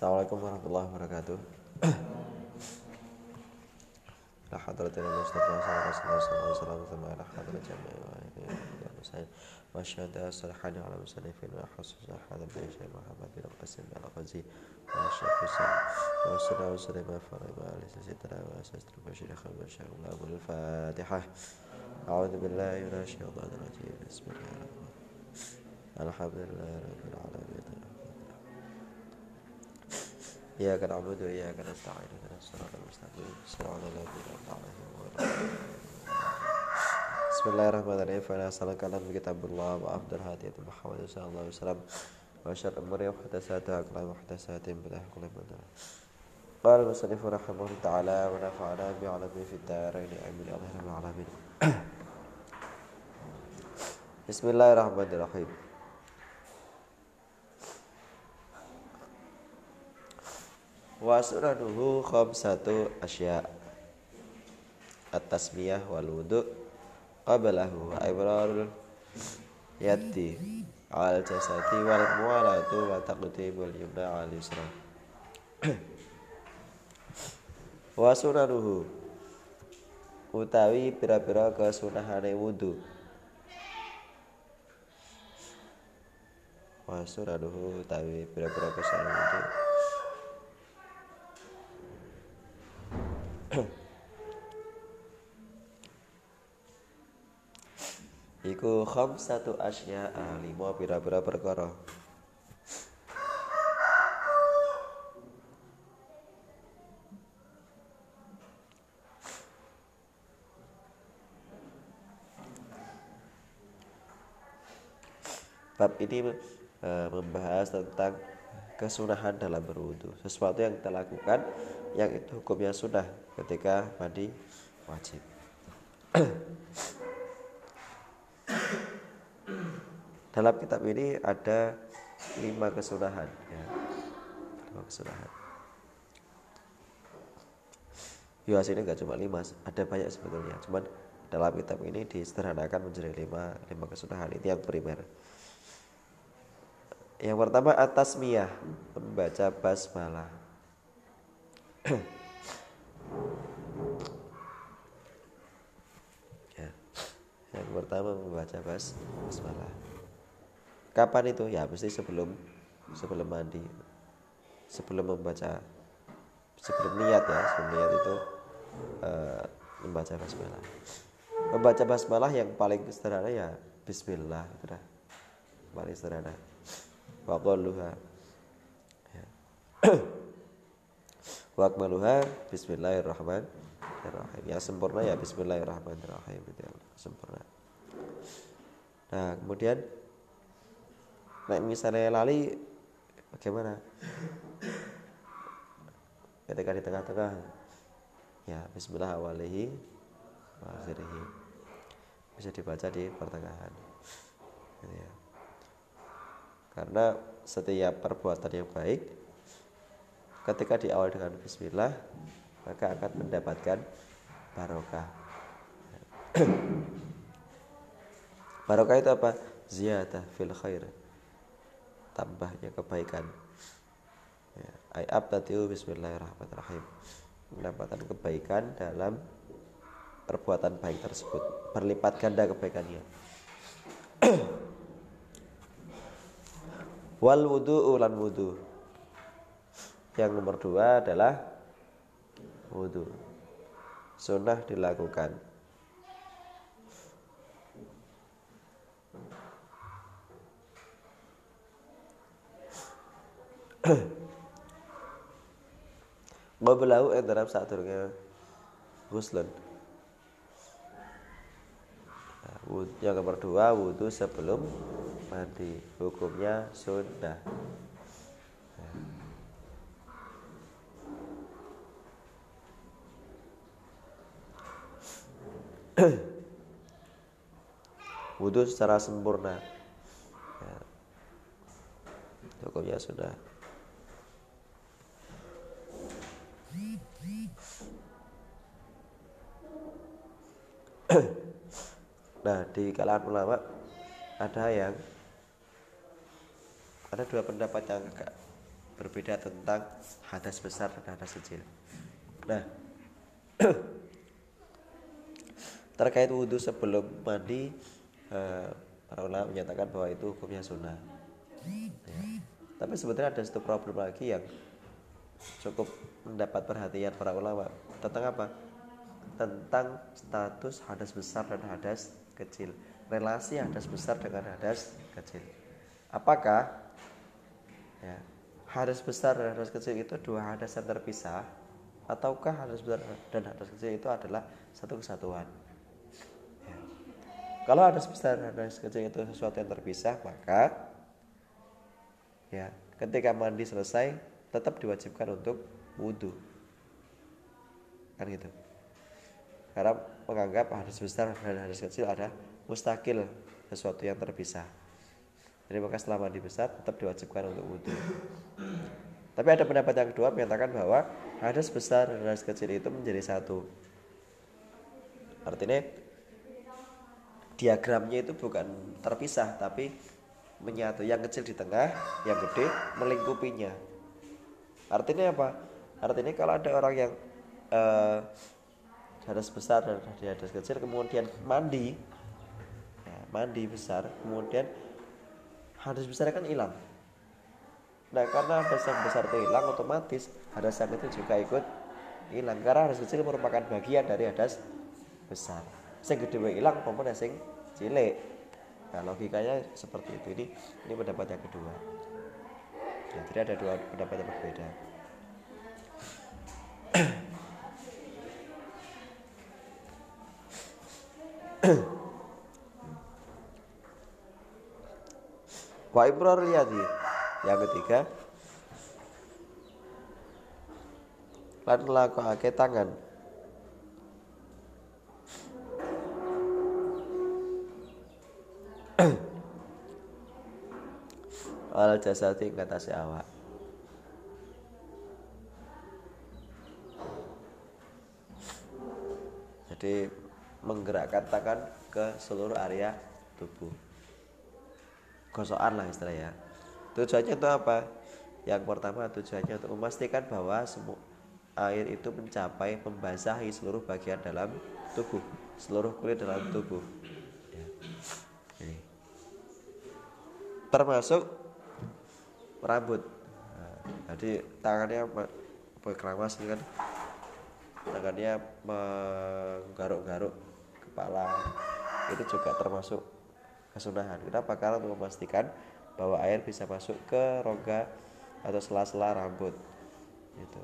Assalamualaikum warahmatullahi wabarakatuh. La hadratin Mustafa sallallahu alaihi. Ya kan Abu Dhul, ya kan Ta'ala, ya kan Surahul Mustaqim, Bismillahirrahmanirrahim. Fala salakalam kitabullah wa afdal hadiyati Muhammad sallallahu alaihi wasallam wa syarr umuri muhdatsatuha wa muhdatsatin bidah kullu bid'ah. Qala al-musannif rahimahullahu ta'ala wa nafa'ana bi 'ilmihi fid darain amin ya rabbal alamin. Bismillahirrahmanirrahim. Wasuraduhu khamsatu asya' at-tasmiyah wal wudu' qablahu wa ibrarul yati al-jasati wal muwalatu wa taqdimul yumna al-yusra. Wasuraduhu utawi pira-pira kesunahane wudu. Wasuraduhu utawi pira-pira kesunahane wudu. Iku khamsatu asya'a lima pira-pira perkara. Bab ini membahas tentang kesunahan dalam berwudu, sesuatu yang kita lakukan yang itu hukumnya sunah ketika mandi wajib. Dalam kitab ini ada 5 kesunahan, ya. 5 kesunahan. Ya, sini enggak cuma 5, ada banyak sebetulnya. Cuman dalam kitab ini disederhanakan menjadi 5 kesunahan. Itu yang primer. Yang pertama at-tasmiyah, membaca basmalah. Ya. Yang pertama membaca basmalah. Kapan itu? Ya mesti sebelum mandi. Sebelum niat itu membaca basmalah. Membaca basmalah yang paling sederhana ya bismillah, sudah. Paling sederhana. Waqaluha ya. Waqmaluha bismillahirrahmanirrahim. Yang sempurna ya bismillahirrahmanirrahim, itu sempurna. Nah, kemudian nek misalnya lali bagaimana? Ketika di tengah-tengah ya bismillah awalihi wa akhirihi. Bisa dibaca di pertengahan. Gitu ya. Karena setiap perbuatan yang baik ketika diawali dengan bismillah maka akan mendapatkan barokah. Barokah itu apa? Ziyadah fil khair, tambahnya kebaikan. Ai abtadiu bismillahirrahmanirrahim, mendapatkan kebaikan dalam perbuatan baik tersebut, berlipat ganda kebaikannya. Wal wudu'u lan wudu. Yang nomor 2 adalah wudu. Sunnah dilakukan. Qablahu dalam sadurunge ghuslan. Yang nomor 2 wudu sebelum mandi, hukumnya sunnah. Wudu secara sempurna, ya. Hukumnya sunnah. Nah, di kalangan ulama ada 2 pendapat yang agak berbeda tentang hadas besar dan hadas kecil. Nah, terkait wudhu sebelum mandi, para ulama menyatakan bahwa itu hukumnya sunnah. Ya. Tapi sebetulnya ada satu problem lagi yang cukup mendapat perhatian para ulama tentang apa? Tentang status hadas besar dan hadas kecil, relasi hadas besar dengan hadas kecil. Apakah ya, hadas besar dan hadas kecil itu dua hadas yang terpisah, ataukah hadas besar dan hadas kecil itu adalah satu kesatuan? Ya. Kalau hadas besar dan hadas kecil itu sesuatu yang terpisah, maka ya ketika mandi selesai tetap diwajibkan untuk wudu, kan gitu. Karena menganggap hadas besar dan hadas kecil ada mustakil, sesuatu yang terpisah. Jadi maka setelah mandi besar tetap diwajibkan untuk wudu. Tapi ada pendapat yang kedua menyatakan bahwa hadas besar dan hadas kecil itu menjadi satu. Artinya diagramnya itu bukan terpisah tapi menyatu. Yang kecil di tengah, yang gede melingkupinya. Artinya apa? Artinya kalau ada orang yang hadas besar dan hadas kecil kemudian mandi, ya, mandi besar kemudian hadas besar kan hilang. Nah karena hadas yang besar itu hilang, otomatis hadas yang kecil juga ikut hilang, karena hadas kecil merupakan bagian dari hadas besar. Sing gede hilang maupun sing cilik. Nah logikanya seperti itu. Ini pendapat yang kedua. Nah, jadi ada dua pendapat yang berbeda. Wa ibrarul yadi. Yang ketiga, lan lakokake tangan. Al jasati ing atase awak. Jadi menggerakkan tangan ke seluruh area tubuh, gosokan lah istilahnya. Tujuannya itu apa? Yang pertama tujuannya untuk memastikan bahwa semua air itu mencapai, membasahi seluruh bagian dalam tubuh, seluruh kulit dalam tubuh ya. Ini. Termasuk rambut. Nah, jadi tangannya berkeramas kan, tangannya menggaruk-garuk kepala, itu juga termasuk kesunahan. Kenapa? Karena untuk memastikan bahwa air bisa masuk ke rongga atau sela-sela rambut gitu.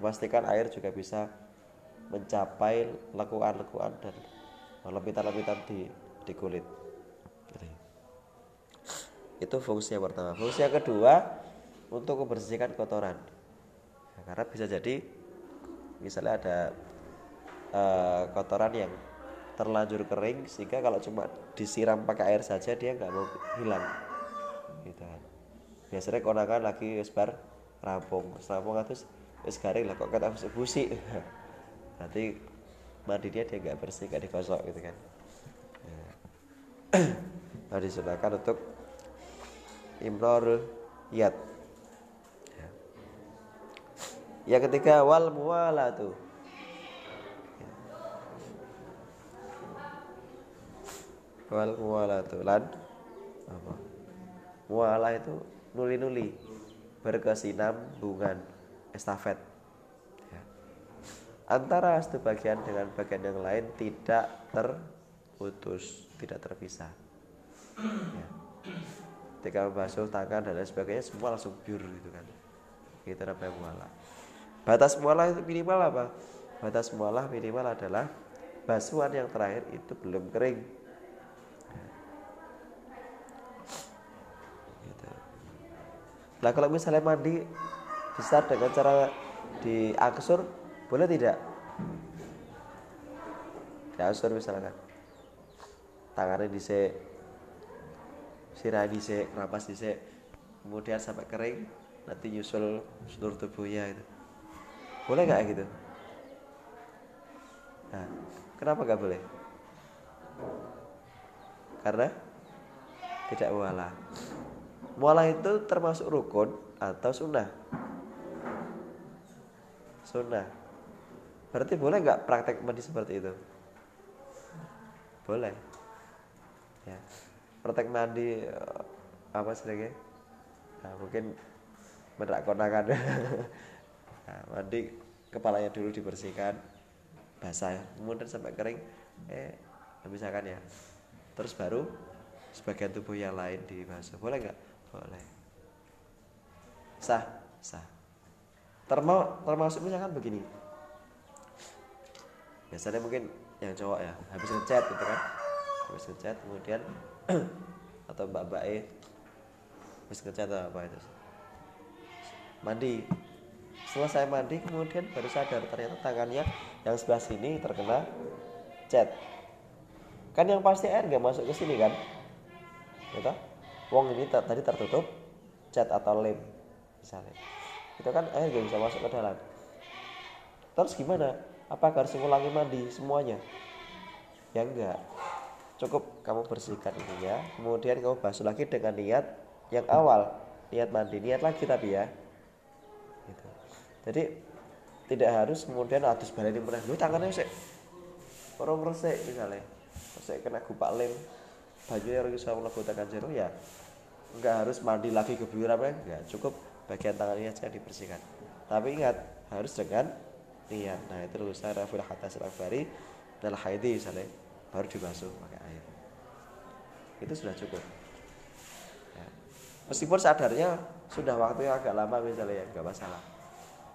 Memastikan air juga bisa mencapai lekuan-lekuan dan lempitan-lempitan di kulit. Itu fungsi yang pertama. Fungsi yang kedua untuk membersihkan kotoran, nah, karena bisa jadi misalnya ada kotoran yang terlanjur kering, sehingga kalau cuma disiram pakai air saja dia nggak mau hilang gitu. Biasanya konangan lagi wis bar rampung terus wis garing lah kok kata busi, nanti mandi dia nggak bersih, nggak dikosok gitu kan ya. Nah, disunahkan untuk imror yad ya. Yang ketiga wal muwalatu ya. Wal muwalatu lan apa? Mualah itu nuli-nuli, berkesinambungan, estafet ya. Antara satu bagian dengan bagian yang lain tidak terputus, tidak terpisah ya. Ketika membasuh tangan dan lain sebagainya semua langsung biru gitu kan. Kita namanya mualah. Batas mualah itu minimal apa? Batas mualah minimal adalah basuhan yang terakhir itu belum kering. Nah kalau misalnya mandi besar dengan cara diaksur boleh tidak? Diaksur misalkan tangannya dicek, sirah dicek, keramas dicek, kemudian sampai kering nanti nyusul seluruh tubuhnya itu. Boleh nggak gitu? Nah, kenapa nggak boleh? Karena tidak mualah. Mualah itu termasuk rukun atau sunnah? Sunnah. Berarti boleh nggak praktek mandi seperti itu? Boleh. Ya. Praktek mandi apa sedangnya? Nah, mungkin menakonakan. Nah, mandi kepalanya dulu dibersihkan basah, kemudian sampai kering, misalkan ya. Terus baru sebagian tubuh yang lain dibasuh. Boleh nggak? Boleh. Sah, sah. Termasuk misalkan begini. Biasanya mungkin yang cowok ya, habis ngecat gitu kan. Habis ngecat kemudian atau mbak-mbak habis ngecat atau apa itu. Mandi. Selesai mandi kemudian baru sadar ternyata tangannya yang sebelah sini terkena cat. Kan yang pasti air nggak masuk ke sini kan, gitu? Wong ini tadi tertutup cat atau lem misalnya, itu kan air nggak bisa masuk ke dalam. Terus gimana? Apakah harus mengulangi mandi semuanya? Ya enggak, cukup kamu bersihkan ininya, kemudian kamu basuh lagi dengan niat yang awal, niat mandi, niat lagi tapi ya, gitu. Jadi tidak harus kemudian harus balik dimulai. Lu tangannya sih, orang resik misalnya. Saya kena gupak lem, bajunya harus bisa melakukan jeru ya, nggak harus mandi lagi kebiruan ya, nggak, cukup bagian tangannya saja dibersihkan. Tapi ingat harus dengan niat. Nah itu lulusnya raful hatta silakbari dan haidi misalnya baru dibasuh pakai air, itu sudah cukup. Ya. Meskipun sadarnya sudah waktunya agak lama misalnya ya, nggak masalah.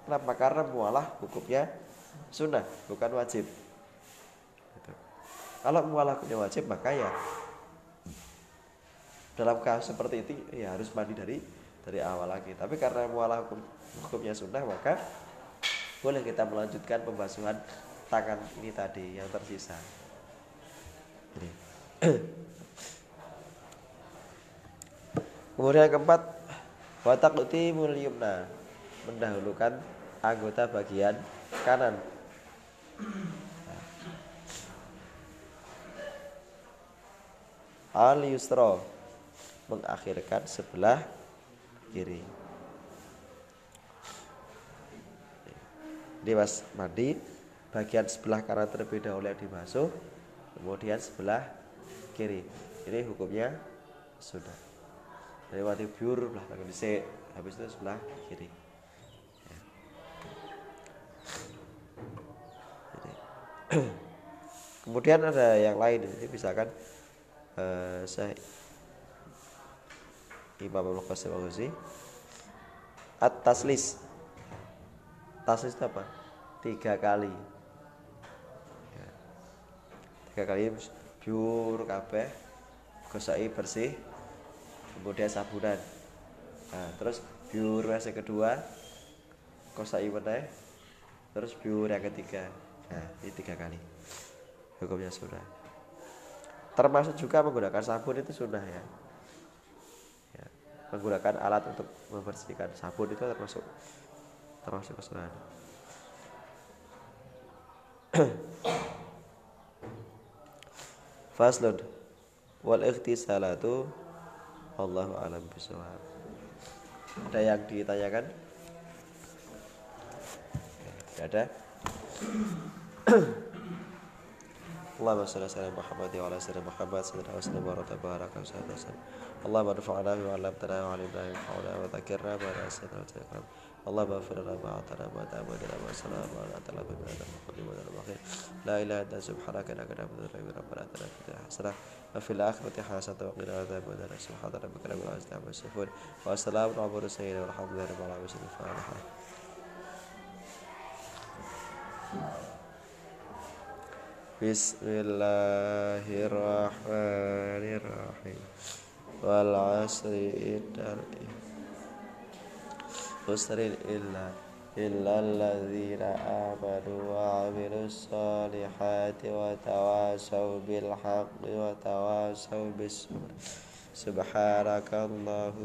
Kenapa? Karena mualah hukumnya sunnah bukan wajib. Kalau mualah hukumnya wajib maka ya dalam kasus seperti itu ya harus mandi dari awal lagi. Tapi karena mualah hukumnya sunnah maka boleh kita melanjutkan pembasuhan tangan ini tadi yang tersisa. Kemudian keempat, watakuti mulyumna, mendahulukan anggota bagian kanan. Al-yusra, mengakhirkan sebelah kiri. Ini mas mandi, bagian sebelah kanan terlebih dahulu yang dibasuh, kemudian sebelah kiri. Ini hukumnya sudah. Dari mati biur, belah tangan disek, habis itu sebelah kiri. Ya. Kemudian ada yang lain, ini misalkan Syekh Imam Al-Qasim Al-Ghazi at-taslis. Taslis itu apa? 3 kali ya. 3 kali biur kabeh, gosai bersih, kemudian sabunan. Nah, terus biur yang kedua, gosai meneh, terus biur yang ketiga. Nah, ini 3 kali. Hukumnya sunnah. Termasuk juga menggunakan sabun itu sunnah ya. Ya. Menggunakan alat untuk membersihkan sabun itu termasuk sunnah. Faslun wal ikhtisalatu Allahu a'lam bishawab. Ada yang ditanyakan? Tidak ada. اللهم صل على محمد وعلى سيدنا محمد صلى الله عليه وسلم وبارك وسلم اللهم ارفعنا وعلمنا وعلمنا وانفعنا وذكرنا ونسينا وذكرنا اللهم اغفر لنا ما اعطنا وتعاملنا وسلام على طلب ما نقدم والباقي لا اله الا سبحانك انك ربنا اتنا في الدنيا حسنه وفي الاخره حسنه وقنا عذاب النار سبحان ربك رب العزه عما يصفون والسلام على المرسلين والحمد لله رب العالمين. Bismillahirrahmanirrahim. Wal 'asri innal usri illa alladzina amanu wa 'amilus solihati wa tawasaw bil haqqi wa tawasaw bis sabr. Subhanakallahumma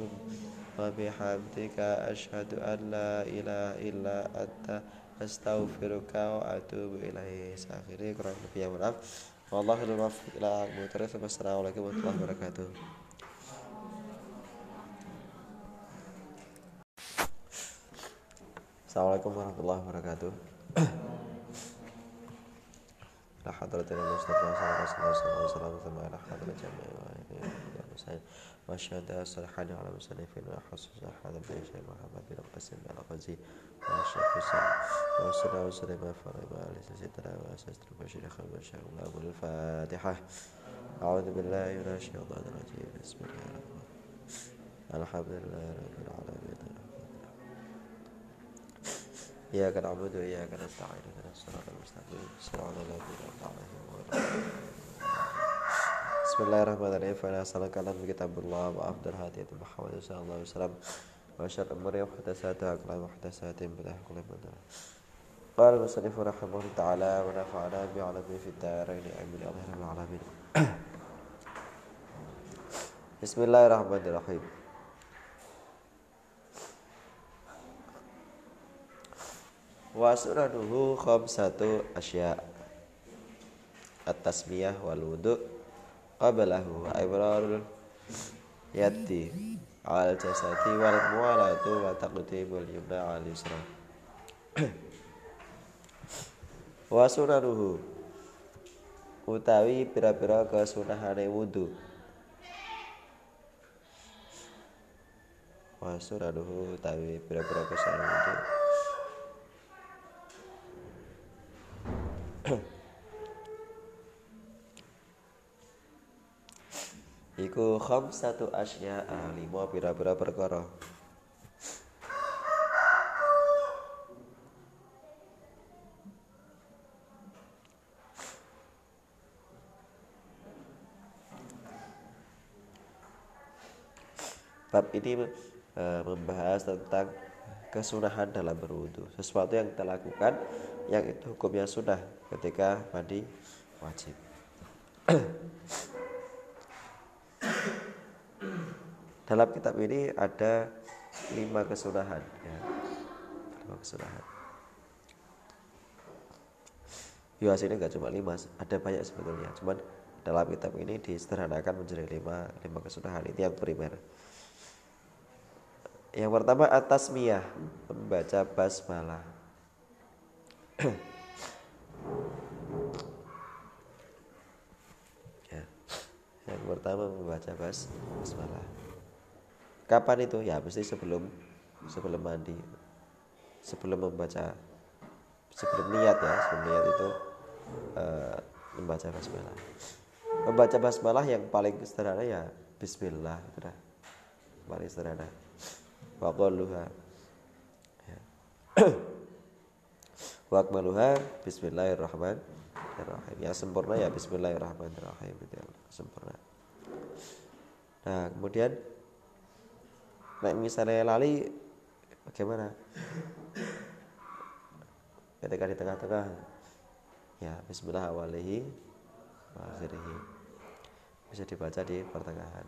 wa bihamdika asyhadu an la ilaha illa anta astaghfiruka wa atubu ilaihi. Akhirnya kurang lebih ya maaf. Wallahul muwaffiq ila aqwamit thoriq. Wassalamualaikum warahmatullahi wabarakatuh. Assalamualaikum warahmatullahi wabarakatuh. La hadratil Mustafa sallallahu alaihi wasallam. Ya kan Abu Dhabi, ya kan Taib, ya kan Surabaya Mustaqim. Bismillahirrahmanirrahim. Assalamualaikum warahmatullahi wabarakatuh. Muhammad sallallahu alaihi wasallam. Wa syarr umri wa hadatsatuha wa hadatsatin bi kulli bid'ah. Qala musannif rahimahullahu taala wa nafa'ana bi 'ilmi fid darain amin Allahumma alamin. Bismillahirrahmanirrahim. Wasuraduhu khamsatu asya at-tasmiyah wal wudu qablahu ibrarul yati al jasati wal muwalatu wa taqdimul yumna al yusra. Wasuraduhu utawi pira-pira kesunahane wudu. Wasuraduhu utawi pira-pira kesunahane wudu. Iku khamsatu asya'a lima pira-pira perkara. Bab ini membahas tentang kesunahan dalam berwudu, sesuatu yang kita lakukan yang itu hukumnya sunah ketika mandi wajib. Dalam kitab ini ada 5 kesunahan, ya. 5 kesunahan. Ya, hasilnya enggak cuma 5, ada banyak sebetulnya. Cuman dalam kitab ini disederhanakan menjadi 5 kesunahan. Itu yang primer. Yang pertama at-tasmiyah, membaca basmalah. Ya. Yang pertama membaca basmalah. Kapan itu? Ya mesti sebelum mandi. Sebelum niat itu membaca basmalah. Membaca basmalah yang paling sederhana ya bismillah, sudah. Paling sederhana. Wa qulluha. Ya. Wa akmaluha bismillahirrahmanirrahim. Yang sempurna ya bismillahirrahmanirrahim, sempurna. Nah, kemudian misalnya lali bagaimana? Ketika di tengah-tengah ya bismillah awalihi wa akhirihi. Bisa dibaca di pertengahan.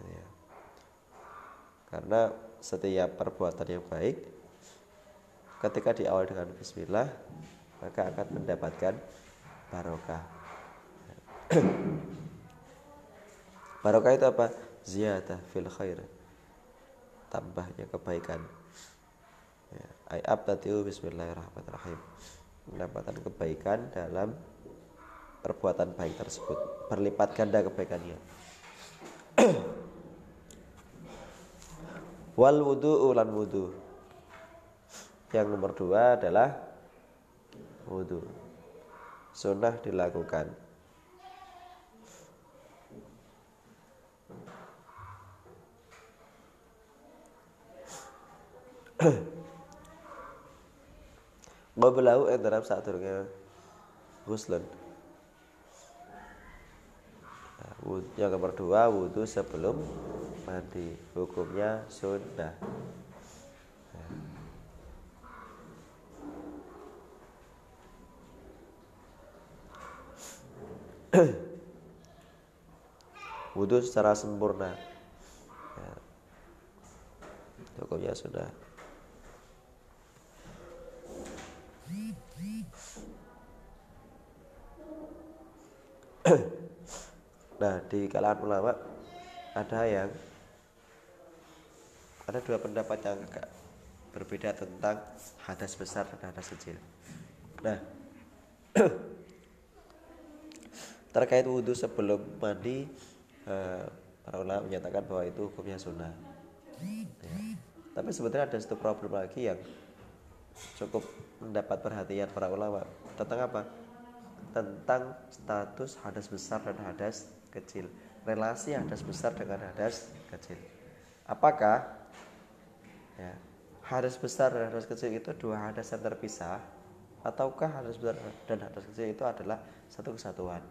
Gitu ya. Karena setiap perbuatan yang baik ketika diawali dengan bismillah maka akan mendapatkan barokah. Barokah itu apa? Ziyadah fil khair. Tambahnya kebaikan. Ya, ai abtadiu bismillahirrahmanirrahim. Mendapatkan kebaikan dalam perbuatan baik tersebut, berlipat ganda kebaikannya. Wal wudu ulan wudu. Yang nomor 2 adalah wudu. Sunnah dilakukan. Qablahu dalam saat turunnya ghuslan. Yang nomor 2 wudu sebelum mandi, hukumnya sunnah. Wudu secara sempurna, ya. Hukumnya sunnah. Nah, di kalangan ulama ada 2 pendapat yang berbeda tentang hadas besar dan hadas kecil. Nah, terkait wudu sebelum mandi, para ulama menyatakan bahwa itu hukumnya sunnah. Ya. Tapi sebenarnya ada satu problem lagi yang cukup mendapat perhatian para ulama. Tentang apa? Tentang status hadas besar dan hadas kecil. Relasi hadas besar dengan hadas kecil. Apakah ya, hadas besar dan hadas kecil itu dua hadas yang terpisah? Ataukah hadas besar dan hadas kecil itu adalah satu kesatuan?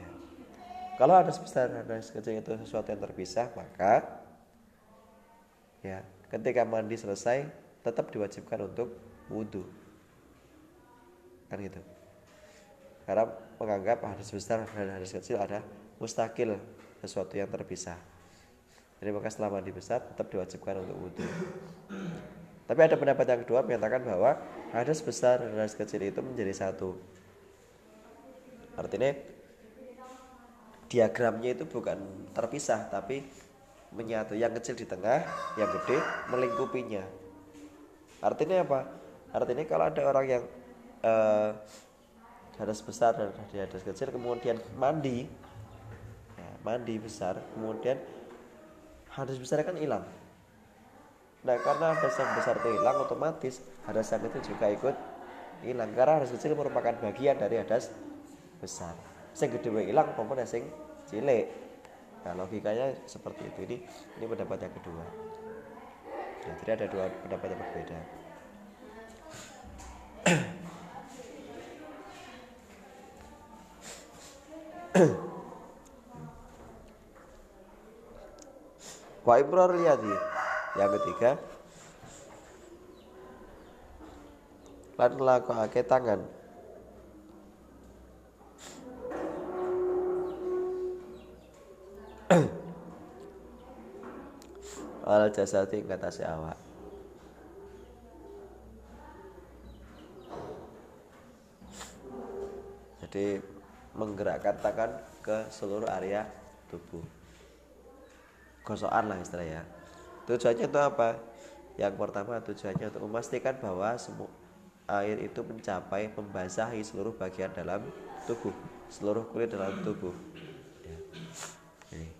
Ya. Kalau hadas besar dan hadas kecil itu sesuatu yang terpisah, maka ya, ketika mandi selesai tetap diwajibkan untuk wudu. Kan gitu. Karena menganggap hadas besar dan hadas kecil ada mustakil, sesuatu yang terpisah. Jadi maka selama mandi besar tetap diwajibkan untuk wudu. Tapi ada pendapat yang kedua menyatakan bahwa hadas besar dan hadas kecil itu menjadi satu. Artinya diagramnya itu bukan terpisah tapi menyatu. Yang kecil di tengah, yang gede melingkupinya. Artinya apa? Artinya kalau ada orang yang hadas besar dan hadas kecil kemudian mandi, ya, mandi besar, kemudian hadas besar kan hilang. Nah, karena hadas yang besar itu hilang, otomatis hadas yang itu juga ikut hilang. Karena hadas kecil merupakan bagian dari hadas besar. Sing gede hilang, maupun sing cilik. Nah, logikanya seperti itu. Ini pendapat yang kedua. Ya, jadi ada dua pendapat yang berbeda. Wa ibrarul yadi. Yang ketiga, lan lakokake tangan. Al jasati ing atase awak. Jadi menggerakkan tangan ke seluruh area tubuh. Gosokan lah istilahnya. Tujuannya itu apa? Yang pertama tujuannya untuk memastikan bahwa semua air itu mencapai, membasahi seluruh bagian dalam tubuh, seluruh kulit dalam tubuh ya. Ini.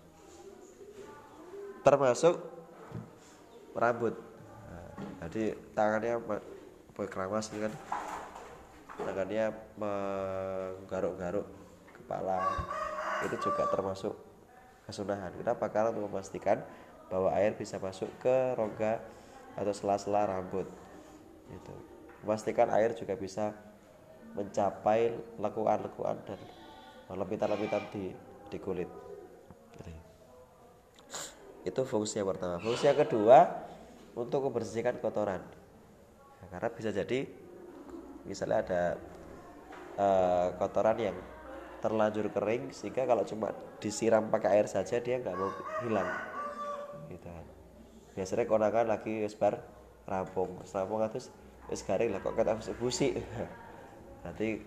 Termasuk rambut. Nah, jadi tangannya berkeramas kan, tangannya menggaruk-garuk kepala, itu juga termasuk kesunahan. Kenapa? Karena untuk memastikan bahwa air bisa masuk ke rongga atau sela-sela rambut gitu. Memastikan air juga bisa mencapai lekukan-lekukan dan lempitan-lempitan di kulit. Itu fungsi yang pertama. Fungsi yang kedua untuk membersihkan kotoran. Nah, karena bisa jadi misalnya ada kotoran yang terlanjur kering, sehingga kalau cuma disiram pakai air saja dia nggak mau hilang. Gitu. Biasanya konangan lagi sebar rampung terus garing lah kok kata harus busi, nanti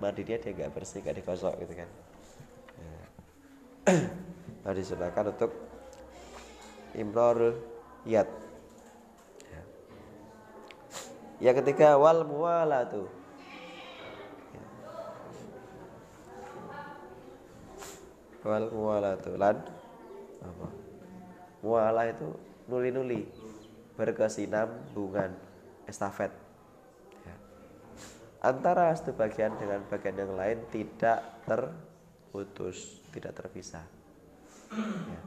mandinya dia nggak bersih, nggak dikosok gitu kan. Ya. Nah, disunahkan untuk imror yad. Ya. Yang ketiga wal muwalatu. Ya. Wal muwalatu lan apa? Mualah itu nuli-nuli, berkesinambungan, estafet ya. Antara satu bagian dengan bagian yang lain tidak terputus, tidak terpisah ya.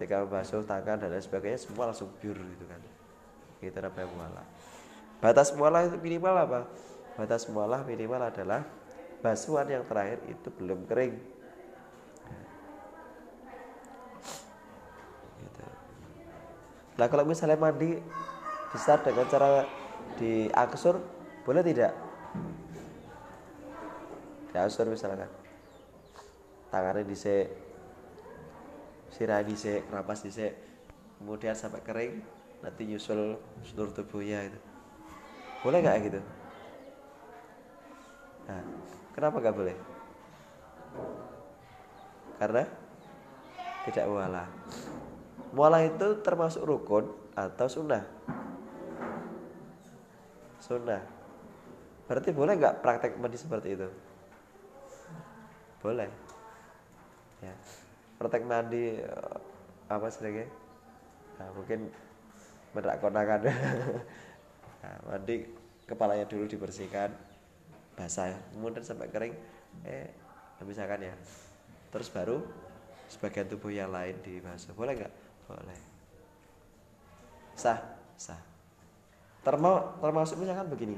Ketika membasuh tangan dan lain sebagainya semua langsung biur gitu kan. Itu namanya mualah. Batas mualah itu minimal apa? Batas mualah minimal adalah basuhan yang terakhir itu belum kering. Nah, kalau misalnya mandi besar dengan cara diaksur, boleh tidak? Diaksur misalkan. Tangannya dhisik, sirah dhisik, keramas dhisik, kemudian sampai kering, nanti nyusul seluruh tubuhnya itu. Boleh nggak gitu? Nah, kenapa nggak boleh? Karena tidak mualah. Mualah itu termasuk rukun atau sunnah? Sunnah. Berarti boleh nggak praktek mandi seperti itu? Boleh. Ya. Praktek mandi apa sebenarnya? Nah, mungkin menakonakan. Nah, mandi kepalanya dulu dibersihkan basah, kemudian sampai kering, misalkan ya. Terus baru sebagian tubuh yang lain dibasuh. Boleh nggak? Boleh. Sah, sah. Termasuk misalkan begini.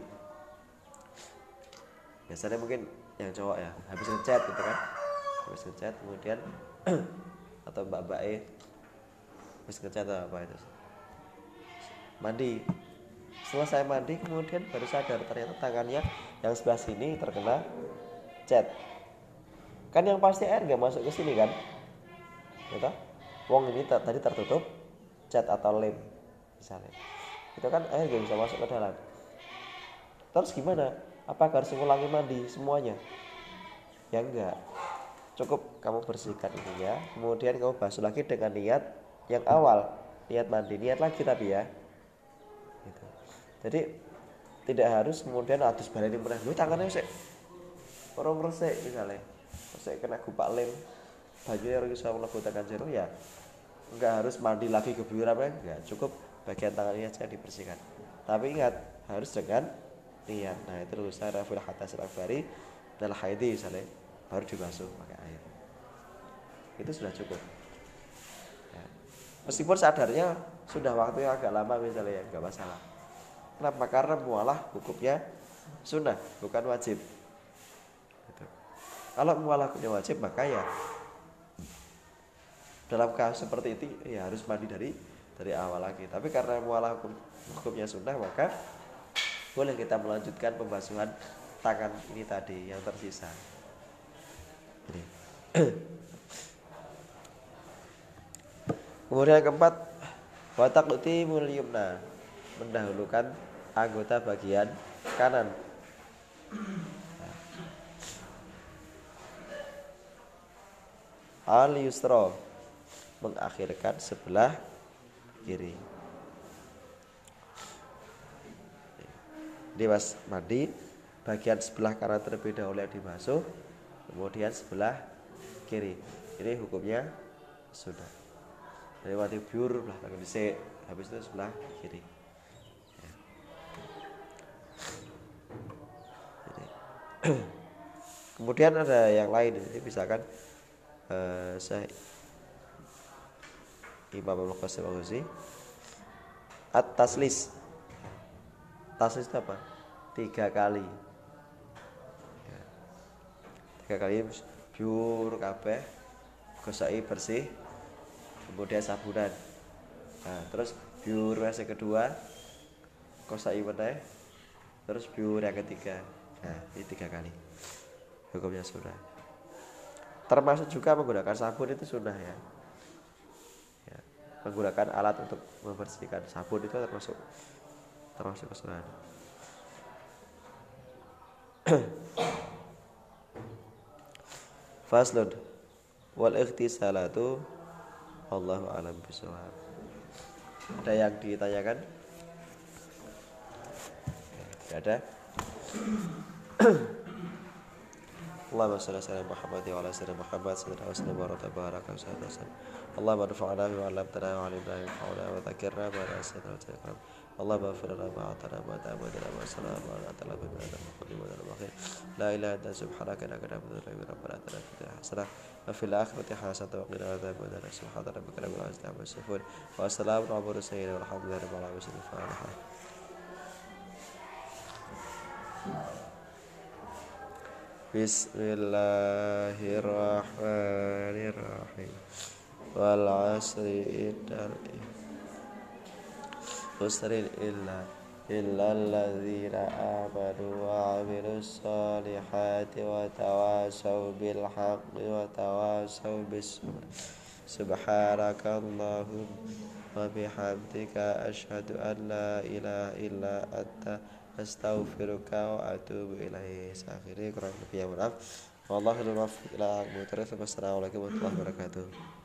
Biasanya mungkin yang cowok ya, habis ngechat gitu kan. Habis ngechat kemudian atau mbak-mbak habis ngechat atau apa itu. Mandi. Selesai mandi kemudian baru sadar ternyata tangannya yang sebelah sini terkena cat. Kan yang pasti air gak masuk ke sini kan, gitu? Wong ini tadi tertutup cat atau lem misalnya, itu kan air gak bisa masuk ke dalam. Terus gimana? Apakah harus mengulangi mandi semuanya? Ya enggak, cukup kamu bersihkan ininya, kemudian kamu basuh lagi dengan niat yang awal, niat mandi, niat lagi tadi ya, gitu. Jadi tidak harus kemudian atus balik dimurah, tangannya sih orang resik misalnya. Saya kena gupak lem, baju yang bisa melebutankan jeru ya, nggak harus mandi lagi kebiuran, nggak, cukup bagian tangannya saja dibersihkan. Tapi ingat harus dengan niat. Nah itu lulusnya Raful Hatas Al-Akbari dan Al-Haidi misalnya, baru dibasuh pakai air. Itu sudah cukup. Ya. Meskipun sadarnya sudah waktunya agak lama misalnya, ya nggak masalah. Kenapa? Karena mualah hukumnya sunnah bukan wajib. Kalau mualah hukumnya wajib maka ya dalam kasus seperti itu ya harus mandi dari awal lagi. Tapi karena mualah hukumnya sunnah maka boleh kita melanjutkan pembasuhan tangan ini tadi yang tersisa. Ini. Kemudian yang keempat, wataqti mulyumna, mendahulukan anggota bagian kanan. Al-yusra, mengakhirkan sebelah kiri. Ini mas mandi, bagian sebelah kanan terlebih dahulu yang dibasuh, kemudian sebelah kiri. Ini hukumnya sudah. Jadi mandi biur, belah tangan disik, habis itu sebelah kiri. Ya. Jadi. Kemudian ada yang lain, ini misalkan saya Imam Al-Qasim Al-Ghuzi at-taslis. Taslis itu apa? 3 kali ya. 3 kali biur kabeh, gosai bersih, kemudian sabunan. Nah, terus biur yang kedua, gosai meneh, terus biur yang ketiga. Nah, ini 3 kali. Hukumnya sunnah. Termasuk juga menggunakan sabun itu sunnah ya. Ya. Menggunakan alat untuk membersihkan sabun itu termasuk kesunahan. Faslun wal ikhtisalatu Allahu a'lam bishawab. Ada yang ditanyakan? Tidak ada. Allahumma salli ala Muhammad wa ala sayyidina Muhammad sallallahu alaihi wa sallam baraka sallallahu. Allahumma rfa'na bi 'alamtana wa 'alimna bi qawla wa dhakirna bi rasatil kalam. Allahumma firna ma tarama ta'budna wa sallallahu ala ta'ala bi al-qudri wa al-akhir. La ilaha illa subhanaka la ilaha illa anta rabbana atina hasanah wa fil akhirati hasanah wa qina adzaban nar. Subhana rabbika rabbil izzati amma yasifun wa salamun 'alal mursalin walhamdulillahi rabbil alamin. Bismillahirrahmanirrahim. Wal 'asri innal insana illa alladzina amanu wa 'amilus solihati wa tawasaw bil haqqi wa tawasaw bis sabr. Subhanakallahumma wa bihamdika asyhadu an la ilaha illa anta astaghfiruka wa atubu ilaih. Akhirnya kurang lebih ya, maaf. Wallahi la ilaha illa anta astaghfiruka wa atubu ilaih. Assalamualaikum warahmatullahi wabarakatuh.